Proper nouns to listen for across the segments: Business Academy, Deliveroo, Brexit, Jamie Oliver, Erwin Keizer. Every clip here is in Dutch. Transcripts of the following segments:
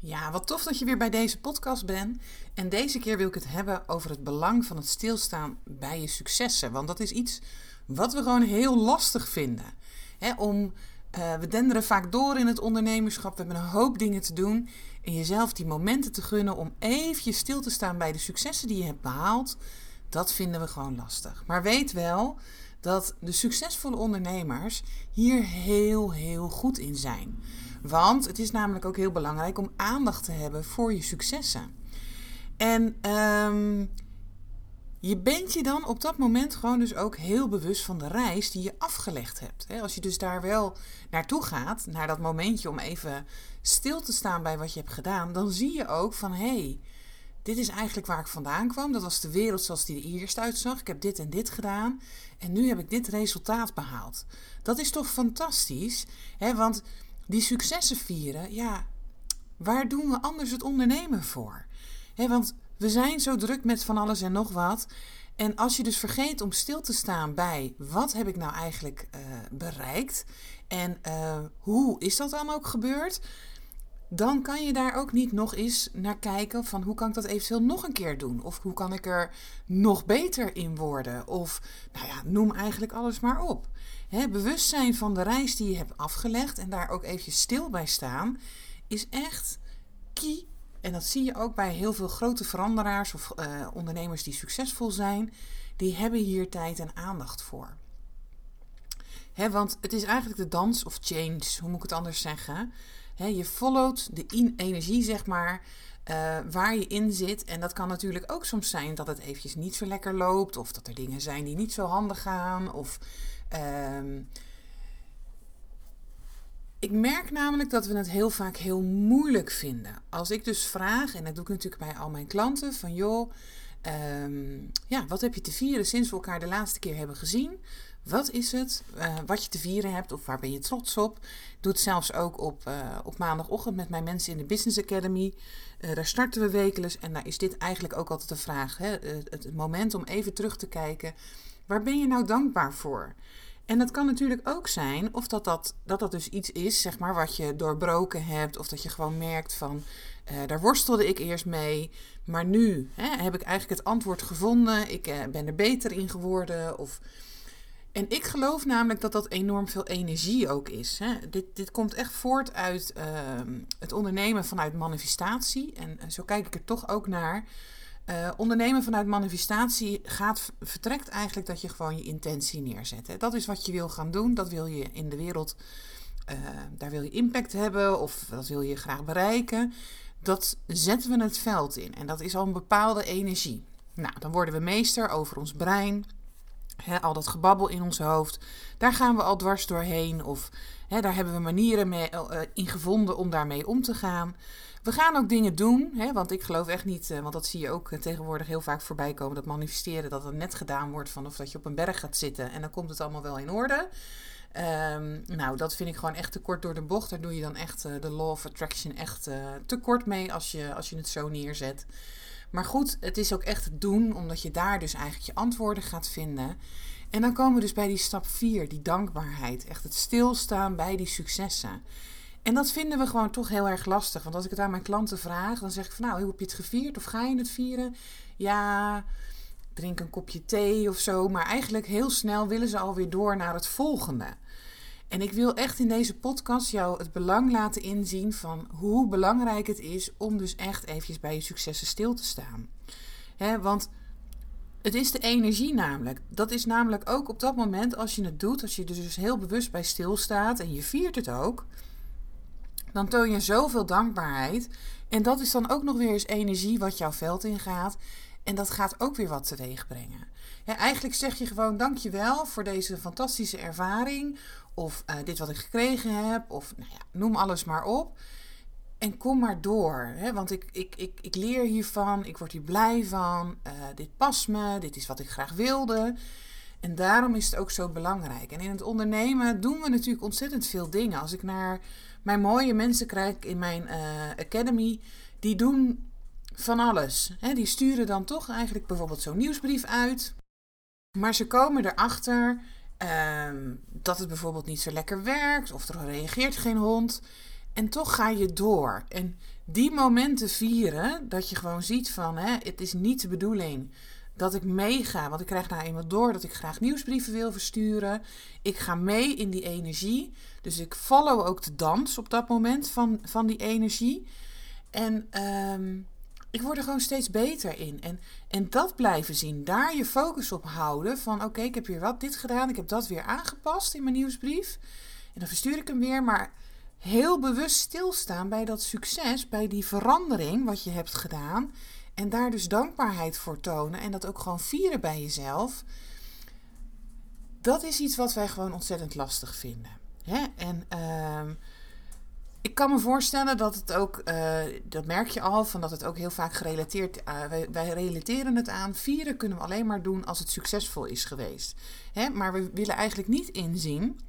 Ja, wat tof dat je weer bij deze podcast bent. En deze keer wil ik het hebben over het belang van het stilstaan bij je successen. Want dat is iets wat we gewoon heel lastig vinden. We denderen vaak door in het ondernemerschap. We hebben een hoop dingen te doen. En jezelf die momenten te gunnen om even stil te staan bij de successen die je hebt behaald. Dat vinden we gewoon lastig. Maar weet wel dat de succesvolle ondernemers hier heel goed in zijn. Want het is namelijk ook heel belangrijk om aandacht te hebben voor je successen. En je bent je dan op dat moment gewoon dus ook heel bewust van de reis die je afgelegd hebt. Als je dus daar wel naartoe gaat, naar dat momentje om even stil te staan bij wat je hebt gedaan, dan zie je ook van dit is eigenlijk waar ik vandaan kwam. Dat was de wereld zoals die er eerst uitzag. Ik heb dit en dit gedaan. En nu heb ik dit resultaat behaald. Dat is toch fantastisch? Want die successen vieren, ja, waar doen we anders het ondernemen voor? Want we zijn zo druk met van alles en nog wat. En als je dus vergeet om stil te staan bij wat heb ik nou eigenlijk bereikt? En hoe is dat dan ook gebeurd? Dan kan je daar ook niet nog eens naar kijken van hoe kan ik dat eventueel nog een keer doen? Of hoe kan ik er nog beter in worden? Of noem eigenlijk alles maar op. Bewustzijn van de reis die je hebt afgelegd en daar ook even stil bij staan is echt key. En dat zie je ook bij heel veel grote veranderaars of ondernemers die succesvol zijn. Die hebben hier tijd en aandacht voor. Want het is eigenlijk de dans of change, hoe moet ik het anders zeggen? Je followt de energie, zeg maar, waar je in zit. En dat kan natuurlijk ook soms zijn dat het eventjes niet zo lekker loopt. Of dat er dingen zijn die niet zo handig gaan. Of ik merk namelijk dat we het heel vaak heel moeilijk vinden. Als ik dus vraag, en dat doe ik natuurlijk bij al mijn klanten, van joh, wat heb je te vieren sinds we elkaar de laatste keer hebben gezien? Wat is het wat je te vieren hebt of waar ben je trots op? Ik doe het zelfs ook op maandagochtend met mijn mensen in de Business Academy. Daar starten we wekelijks en daar is dit eigenlijk ook altijd de vraag. Het moment om even terug te kijken. Waar ben je nou dankbaar voor? En dat kan natuurlijk ook zijn of dat dus iets is zeg maar, wat je doorbroken hebt. Of dat je gewoon merkt van daar worstelde ik eerst mee. Maar nu heb ik eigenlijk het antwoord gevonden. Ik ben er beter in geworden of... En ik geloof namelijk dat dat enorm veel energie ook is. Dit komt echt voort uit het ondernemen vanuit manifestatie. En zo kijk ik er toch ook naar. Ondernemen vanuit manifestatie vertrekt eigenlijk dat je gewoon je intentie neerzet. Dat is wat je wil gaan doen. Dat wil je in de wereld, daar wil je impact hebben of dat wil je graag bereiken. Dat zetten we het veld in. En dat is al een bepaalde energie. Nou, dan worden we meester over ons brein. Al dat gebabbel in ons hoofd, daar gaan we al dwars doorheen of daar hebben we manieren in gevonden om daarmee om te gaan. We gaan ook dingen doen, want ik geloof echt niet, want dat zie je ook tegenwoordig heel vaak voorbij komen, dat manifesteren, dat het net gedaan wordt van of dat je op een berg gaat zitten en dan komt het allemaal wel in orde. Dat vind ik gewoon echt te kort door de bocht. Daar doe je dan echt de law of attraction echt te kort mee als je het zo neerzet. Maar goed, het is ook echt het doen, omdat je daar dus eigenlijk je antwoorden gaat vinden. En dan komen we dus bij die stap 4, die dankbaarheid. Echt het stilstaan bij die successen. En dat vinden we gewoon toch heel erg lastig. Want als ik het aan mijn klanten vraag, dan zeg ik van hoe heb je het gevierd? Of ga je het vieren? Ja, drink een kopje thee of zo. Maar eigenlijk heel snel willen ze alweer door naar het volgende. En ik wil echt in deze podcast jou het belang laten inzien van hoe belangrijk het is om dus echt eventjes bij je successen stil te staan. Want het is de energie namelijk. Dat is namelijk ook op dat moment als je het doet, als je er dus heel bewust bij stilstaat en je viert het ook, dan toon je zoveel dankbaarheid. En dat is dan ook nog weer eens energie wat jouw veld ingaat. En dat gaat ook weer wat teweeg brengen. Eigenlijk zeg je gewoon dankjewel voor deze fantastische ervaring. Of dit wat ik gekregen heb. Of noem alles maar op. En kom maar door, hè? Want ik leer hiervan, ik word hier blij van, dit past me, dit is wat ik graag wilde. En daarom is het ook zo belangrijk. En in het ondernemen doen we natuurlijk ontzettend veel dingen. Als ik naar mijn mooie mensen kijk in mijn academy, die doen van alles. Hè? Die sturen dan toch eigenlijk bijvoorbeeld zo'n nieuwsbrief uit. Maar ze komen erachter dat het bijvoorbeeld niet zo lekker werkt of er reageert geen hond. En toch ga je door. En die momenten vieren, dat je gewoon ziet van, hè, het is niet de bedoeling dat ik meega. Want ik krijg nou eenmaal door dat ik graag nieuwsbrieven wil versturen. Ik ga mee in die energie. Dus ik follow ook de dans op dat moment van die energie. En ik word er gewoon steeds beter in. En dat blijven zien. Daar je focus op houden van, oké, ik heb hier dit gedaan. Ik heb dat weer aangepast in mijn nieuwsbrief. En dan verstuur ik hem weer, maar heel bewust stilstaan bij dat succes, bij die verandering wat je hebt gedaan. En daar dus dankbaarheid voor tonen en dat ook gewoon vieren bij jezelf. Dat is iets wat wij gewoon ontzettend lastig vinden. Hè? En ik kan me voorstellen dat het ook, dat merk je al, van dat het ook heel vaak gerelateerd, wij relateren het aan. Vieren kunnen we alleen maar doen als het succesvol is geweest. Hè? Maar we willen eigenlijk niet inzien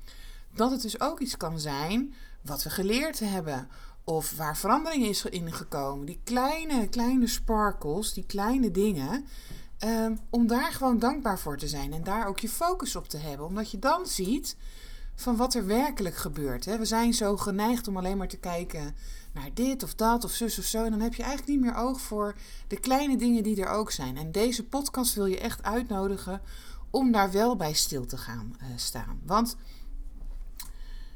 dat het dus ook iets kan zijn wat we geleerd hebben of waar verandering is ingekomen. Die kleine sparkles, die kleine dingen, om daar gewoon dankbaar voor te zijn en daar ook je focus op te hebben. Omdat je dan ziet van wat er werkelijk gebeurt. Hè. We zijn zo geneigd om alleen maar te kijken naar dit of dat of zus of zo. En dan heb je eigenlijk niet meer oog voor de kleine dingen die er ook zijn. En deze podcast wil je echt uitnodigen om daar wel bij stil te gaan staan. Want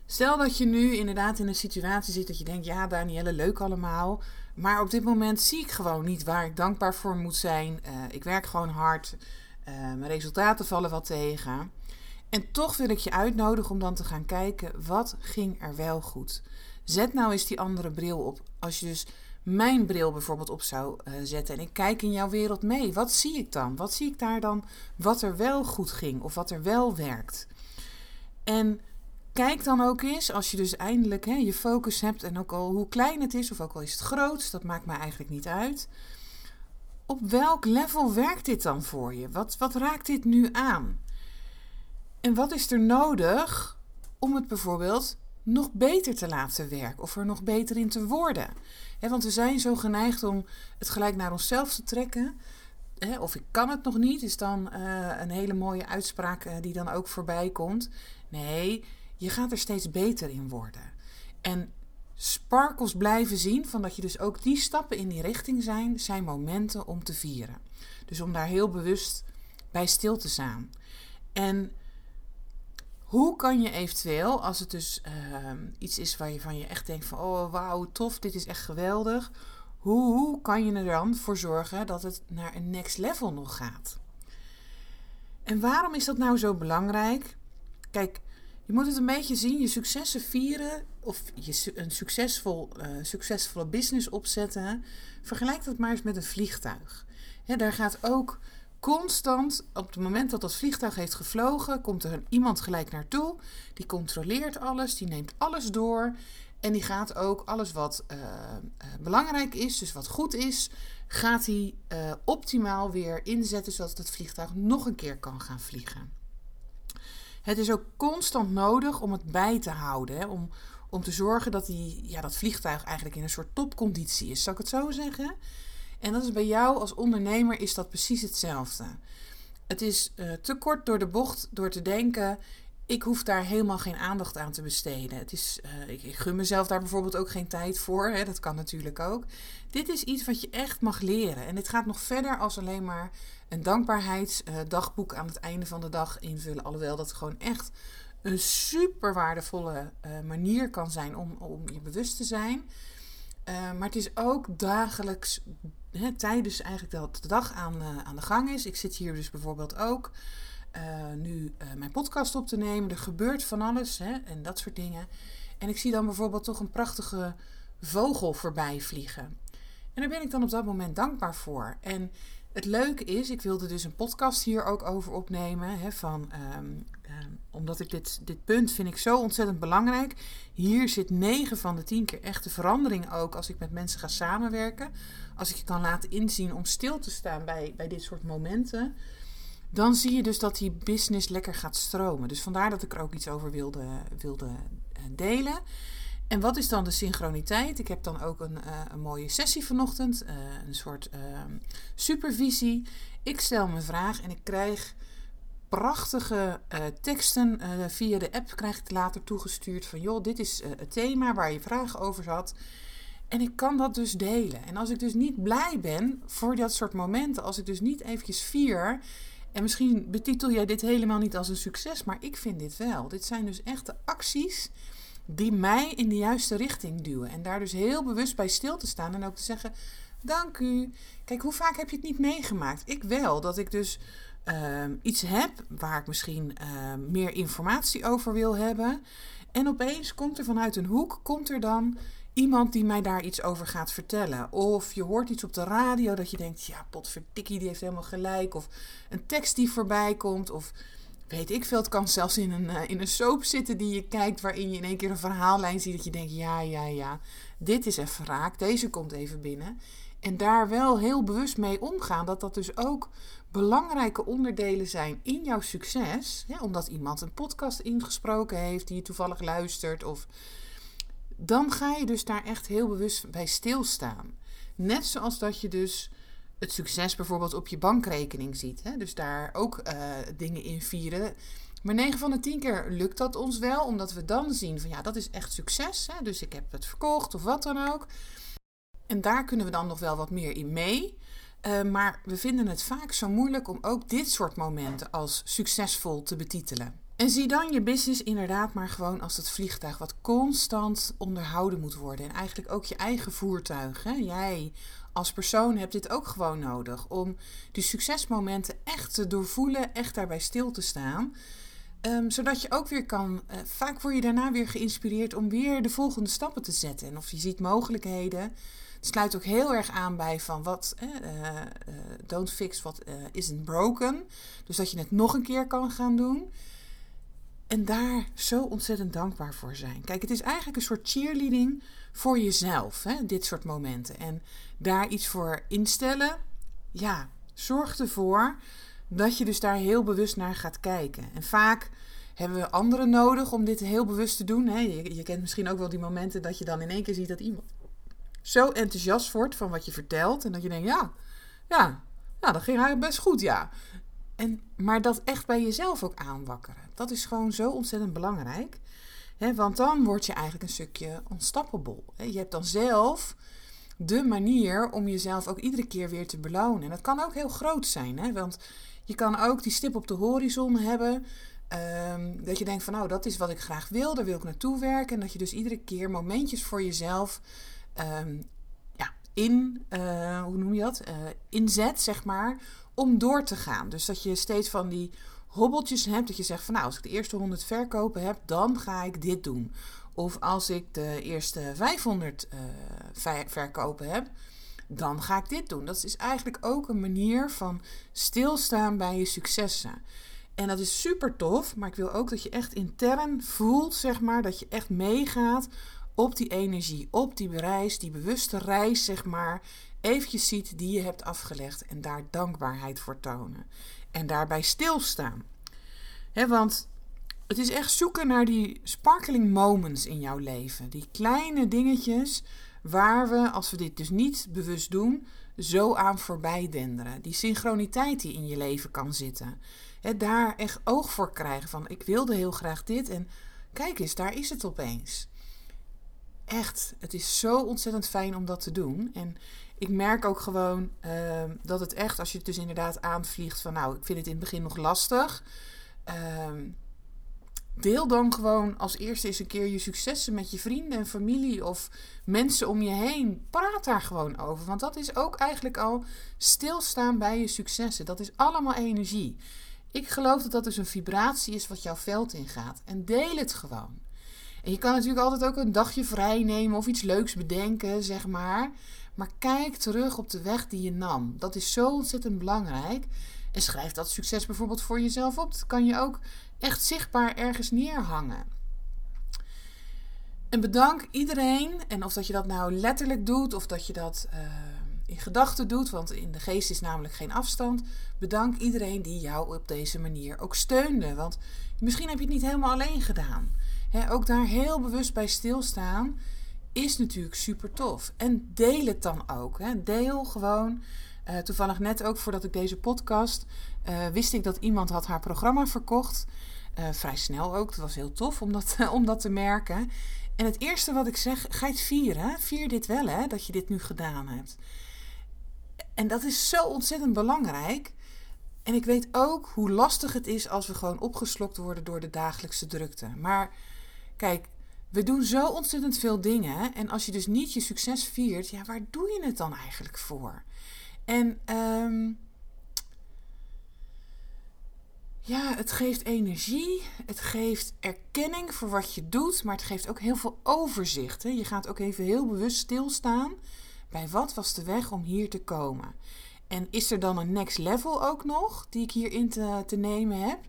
stel dat je nu inderdaad in een situatie zit dat je denkt, ja Danielle, leuk allemaal. Maar op dit moment zie ik gewoon niet waar ik dankbaar voor moet zijn. Ik werk gewoon hard. Mijn resultaten vallen wel tegen. En toch wil ik je uitnodigen om dan te gaan kijken, wat ging er wel goed? Zet nou eens die andere bril op. Als je dus mijn bril bijvoorbeeld op zou zetten en ik kijk in jouw wereld mee. Wat zie ik dan? Wat zie ik daar dan wat er wel goed ging of wat er wel werkt? En kijk dan ook eens, als je dus eindelijk je focus hebt en ook al hoe klein het is of ook al is het groot, dat maakt mij eigenlijk niet uit. Op welk level werkt dit dan voor je? Wat raakt dit nu aan? En wat is er nodig om het bijvoorbeeld nog beter te laten werken of er nog beter in te worden? He, want we zijn zo geneigd om het gelijk naar onszelf te trekken. Of ik kan het nog niet, is dan een hele mooie uitspraak die dan ook voorbij komt. Nee, je gaat er steeds beter in worden. En sparkles blijven zien, van dat je dus ook die stappen in die richting zijn momenten om te vieren. Dus om daar heel bewust bij stil te staan. En hoe kan je eventueel, als het dus iets is waarvan je echt denkt van, oh wauw, tof, dit is echt geweldig. Hoe kan je er dan voor zorgen dat het naar een next level nog gaat? En waarom is dat nou zo belangrijk? Kijk, je moet het een beetje zien, je successen vieren of een succesvolle business opzetten. Vergelijk dat maar eens met een vliegtuig. Ja, daar gaat ook constant, op het moment dat dat vliegtuig heeft gevlogen, komt er iemand gelijk naartoe. Die controleert alles, die neemt alles door. En die gaat ook alles wat belangrijk is, dus wat goed is, gaat hij optimaal weer inzetten zodat het vliegtuig nog een keer kan gaan vliegen. Het is ook constant nodig om het bij te houden. Hè? Om te zorgen dat dat vliegtuig eigenlijk in een soort topconditie is. Zal ik het zo zeggen? En dat is bij jou als ondernemer is dat precies hetzelfde. Het is te kort door de bocht door te denken, ik hoef daar helemaal geen aandacht aan te besteden. Het is, ik gun mezelf daar bijvoorbeeld ook geen tijd voor. Hè? Dat kan natuurlijk ook. Dit is iets wat je echt mag leren. En dit gaat nog verder als alleen maar een dankbaarheidsdagboek aan het einde van de dag invullen. Alhoewel dat gewoon echt een super waardevolle manier kan zijn om je bewust te zijn. Maar het is ook dagelijks, tijdens eigenlijk dat de dag aan de gang is. Ik zit hier dus bijvoorbeeld ook nu mijn podcast op te nemen. Er gebeurt van alles en dat soort dingen. En ik zie dan bijvoorbeeld toch een prachtige vogel voorbij vliegen. En daar ben ik dan op dat moment dankbaar voor. En Het leuke is, ik wilde dus een podcast hier ook over opnemen. Omdat ik dit punt vind ik zo ontzettend belangrijk. Hier zit 9 van de 10 keer echte verandering ook als ik met mensen ga samenwerken. Als ik je kan laten inzien om stil te staan bij dit soort momenten. Dan zie je dus dat die business lekker gaat stromen. Dus vandaar dat ik er ook iets over wilde delen. En wat is dan de synchroniteit? Ik heb dan ook een mooie sessie vanochtend. Een soort supervisie. Ik stel mijn vraag en ik krijg prachtige teksten via de app. Krijg ik later toegestuurd van joh, dit is het thema waar je vragen over had. En ik kan dat dus delen. En als ik dus niet blij ben voor dat soort momenten. Als ik dus niet eventjes vier. En misschien betitel jij dit helemaal niet als een succes. Maar ik vind dit wel. Dit zijn dus echte acties die mij in de juiste richting duwen. En daar dus heel bewust bij stil te staan en ook te zeggen, dank u. Kijk, hoe vaak heb je het niet meegemaakt? Ik wel, dat ik dus iets heb waar ik misschien meer informatie over wil hebben. En opeens komt er vanuit een hoek, dan iemand die mij daar iets over gaat vertellen. Of je hoort iets op de radio dat je denkt, ja, potverdikkie, die heeft helemaal gelijk. Of een tekst die voorbij komt, of weet ik veel, het kan zelfs in een soap zitten die je kijkt, waarin je in één keer een verhaallijn ziet dat je denkt, ja, dit is even raak, deze komt even binnen. En daar wel heel bewust mee omgaan, dat dus ook belangrijke onderdelen zijn in jouw succes. Hè, omdat iemand een podcast ingesproken heeft die je toevallig luistert. Of dan ga je dus daar echt heel bewust bij stilstaan. Net zoals dat je dus het succes bijvoorbeeld op je bankrekening ziet. Hè? Dus daar ook dingen in vieren. Maar 9 van de 10 keer lukt dat ons wel. Omdat we dan zien van ja, dat is echt succes. Hè? Dus ik heb het verkocht of wat dan ook. En daar kunnen we dan nog wel wat meer in mee. Maar we vinden het vaak zo moeilijk om ook dit soort momenten als succesvol te betitelen. En zie dan je business inderdaad maar gewoon als dat vliegtuig wat constant onderhouden moet worden. En eigenlijk ook je eigen voertuig. Hè? Jij als persoon hebt dit ook gewoon nodig. Om die succesmomenten echt te doorvoelen, echt daarbij stil te staan. Zodat je ook weer kan, vaak word je daarna weer geïnspireerd om weer de volgende stappen te zetten. En of je ziet mogelijkheden. Het sluit ook heel erg aan bij van wat don't fix what isn't broken. Dus dat je het nog een keer kan gaan doen. En daar zo ontzettend dankbaar voor zijn. Kijk, het is eigenlijk een soort cheerleading voor jezelf, hè? Dit soort momenten. En daar iets voor instellen, ja, zorg ervoor dat je dus daar heel bewust naar gaat kijken. En vaak hebben we anderen nodig om dit heel bewust te doen. Hè? Je kent misschien ook wel die momenten dat je dan in één keer ziet dat iemand zo enthousiast wordt van wat je vertelt. En dat je denkt, ja, dat ging eigenlijk best goed, ja. Maar dat echt bij jezelf ook aanwakkeren. Dat is gewoon zo ontzettend belangrijk. Hè? Want dan word je eigenlijk een stukje unstoppable. Hè? Je hebt dan zelf de manier om jezelf ook iedere keer weer te belonen. En dat kan ook heel groot zijn. Hè? Want je kan ook die stip op de horizon hebben. Dat je denkt van nou, dat is wat ik graag wil. Daar wil ik naartoe werken. En dat je dus iedere keer momentjes voor jezelf inzet, zeg maar, om door te gaan. Dus dat je steeds van die hobbeltjes hebt, dat je zegt van nou, als ik de eerste 100 verkopen heb, dan ga ik dit doen. Of als ik de eerste 500 verkopen heb, dan ga ik dit doen. Dat is eigenlijk ook een manier van stilstaan bij je successen. En dat is super tof, maar ik wil ook dat je echt intern voelt, zeg maar, dat je echt meegaat op die energie, op die reis, die bewuste reis, zeg maar, eventjes ziet die je hebt afgelegd en daar dankbaarheid voor tonen. En daarbij stilstaan. Hè, want het is echt zoeken naar die sparkling moments in jouw leven. Die kleine dingetjes waar we, als we dit dus niet bewust doen, zo aan voorbij denderen. Die synchroniteit die in je leven kan zitten. Hè, daar echt oog voor krijgen van ik wilde heel graag dit en kijk eens, daar is het opeens. Echt, het is zo ontzettend fijn om dat te doen. En ik merk ook gewoon dat het echt, als je het dus inderdaad aanvliegt van nou, ik vind het in het begin nog lastig. Deel dan gewoon als eerste eens een keer je successen met je vrienden en familie of mensen om je heen. Praat daar gewoon over, want dat is ook eigenlijk al stilstaan bij je successen. Dat is allemaal energie. Ik geloof dat dus een vibratie is wat jouw veld ingaat. En deel het gewoon. En je kan natuurlijk altijd ook een dagje vrij nemen of iets leuks bedenken, zeg maar. Maar kijk terug op de weg die je nam. Dat is zo ontzettend belangrijk. En schrijf dat succes bijvoorbeeld voor jezelf op. Dat kan je ook echt zichtbaar ergens neerhangen. En bedank iedereen. En of dat je dat nou letterlijk doet of dat je dat in gedachten doet. Want in de geest is namelijk geen afstand. Bedank iedereen die jou op deze manier ook steunde. Want misschien heb je het niet helemaal alleen gedaan. He, ook daar heel bewust bij stilstaan is natuurlijk super tof. En deel het dan ook. He. Deel gewoon. Toevallig net ook voordat ik deze podcast wist ik dat iemand had haar programma verkocht. Vrij snel ook. Het was heel tof om dat te merken. En het eerste wat ik zeg, ga je het vieren. Vier dit wel, hè, dat je dit nu gedaan hebt. En dat is zo ontzettend belangrijk. En ik weet ook hoe lastig het is als we gewoon opgeslokt worden door de dagelijkse drukte. Maar kijk, we doen zo ontzettend veel dingen. En als je dus niet je succes viert, ja, waar doe je het dan eigenlijk voor? En ja, het geeft energie, het geeft erkenning voor wat je doet, maar het geeft ook heel veel overzicht. Hè? Je gaat ook even heel bewust stilstaan bij wat was de weg om hier te komen. En is er dan een next level ook nog die ik hierin te nemen heb?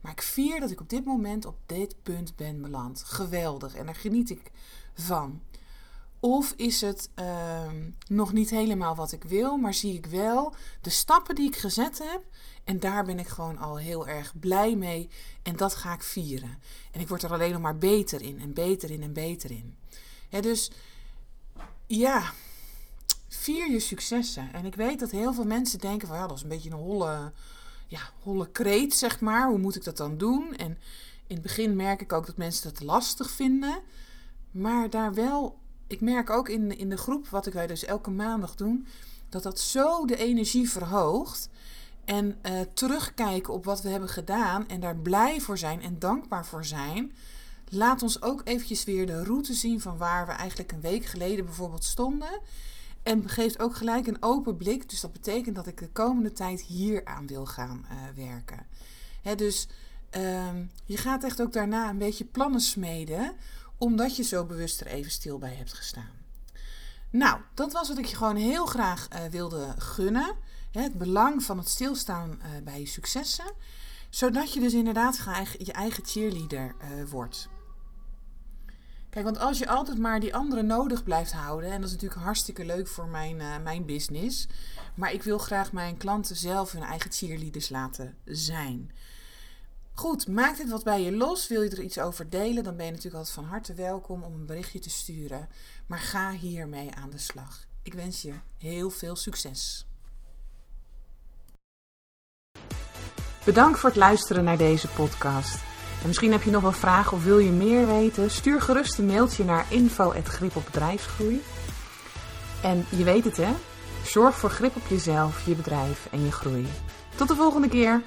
Maar ik vier dat ik op dit moment op dit punt ben beland. Geweldig en daar geniet ik van. Of is het nog niet helemaal wat ik wil, maar zie ik wel de stappen die ik gezet heb. En daar ben ik gewoon al heel erg blij mee en dat ga ik vieren. En ik word er alleen nog maar beter in en beter in en beter in. He, dus ja, vier je successen. En ik weet dat heel veel mensen denken van ja, dat is een beetje een holle kreet zeg maar. Hoe moet ik dat dan doen? En in het begin merk ik ook dat mensen dat lastig vinden. Maar daar wel... Ik merk ook in de groep, wat wij dus elke maandag doen, dat zo de energie verhoogt. En terugkijken op wat we hebben gedaan en daar blij voor zijn en dankbaar voor zijn. Laat ons ook eventjes weer de route zien van waar we eigenlijk een week geleden bijvoorbeeld stonden. En geeft ook gelijk een open blik. Dus dat betekent dat ik de komende tijd hier aan wil gaan werken. Hè, dus je gaat echt ook daarna een beetje plannen smeden, omdat je zo bewust er even stil bij hebt gestaan. Nou, dat was wat ik je gewoon heel graag wilde gunnen. Het belang van het stilstaan bij je successen. Zodat je dus inderdaad je eigen cheerleader wordt. Kijk, want als je altijd maar die anderen nodig blijft houden. En dat is natuurlijk hartstikke leuk voor mijn business. Maar ik wil graag mijn klanten zelf hun eigen cheerleaders laten zijn. Goed, maakt dit wat bij je los? Wil je er iets over delen? Dan ben je natuurlijk altijd van harte welkom om een berichtje te sturen. Maar ga hiermee aan de slag. Ik wens je heel veel succes. Bedankt voor het luisteren naar deze podcast. En misschien heb je nog wel vragen of wil je meer weten? Stuur gerust een mailtje naar info@gripopbedrijfsgroei. En je weet het hè? Zorg voor grip op jezelf, je bedrijf en je groei. Tot de volgende keer!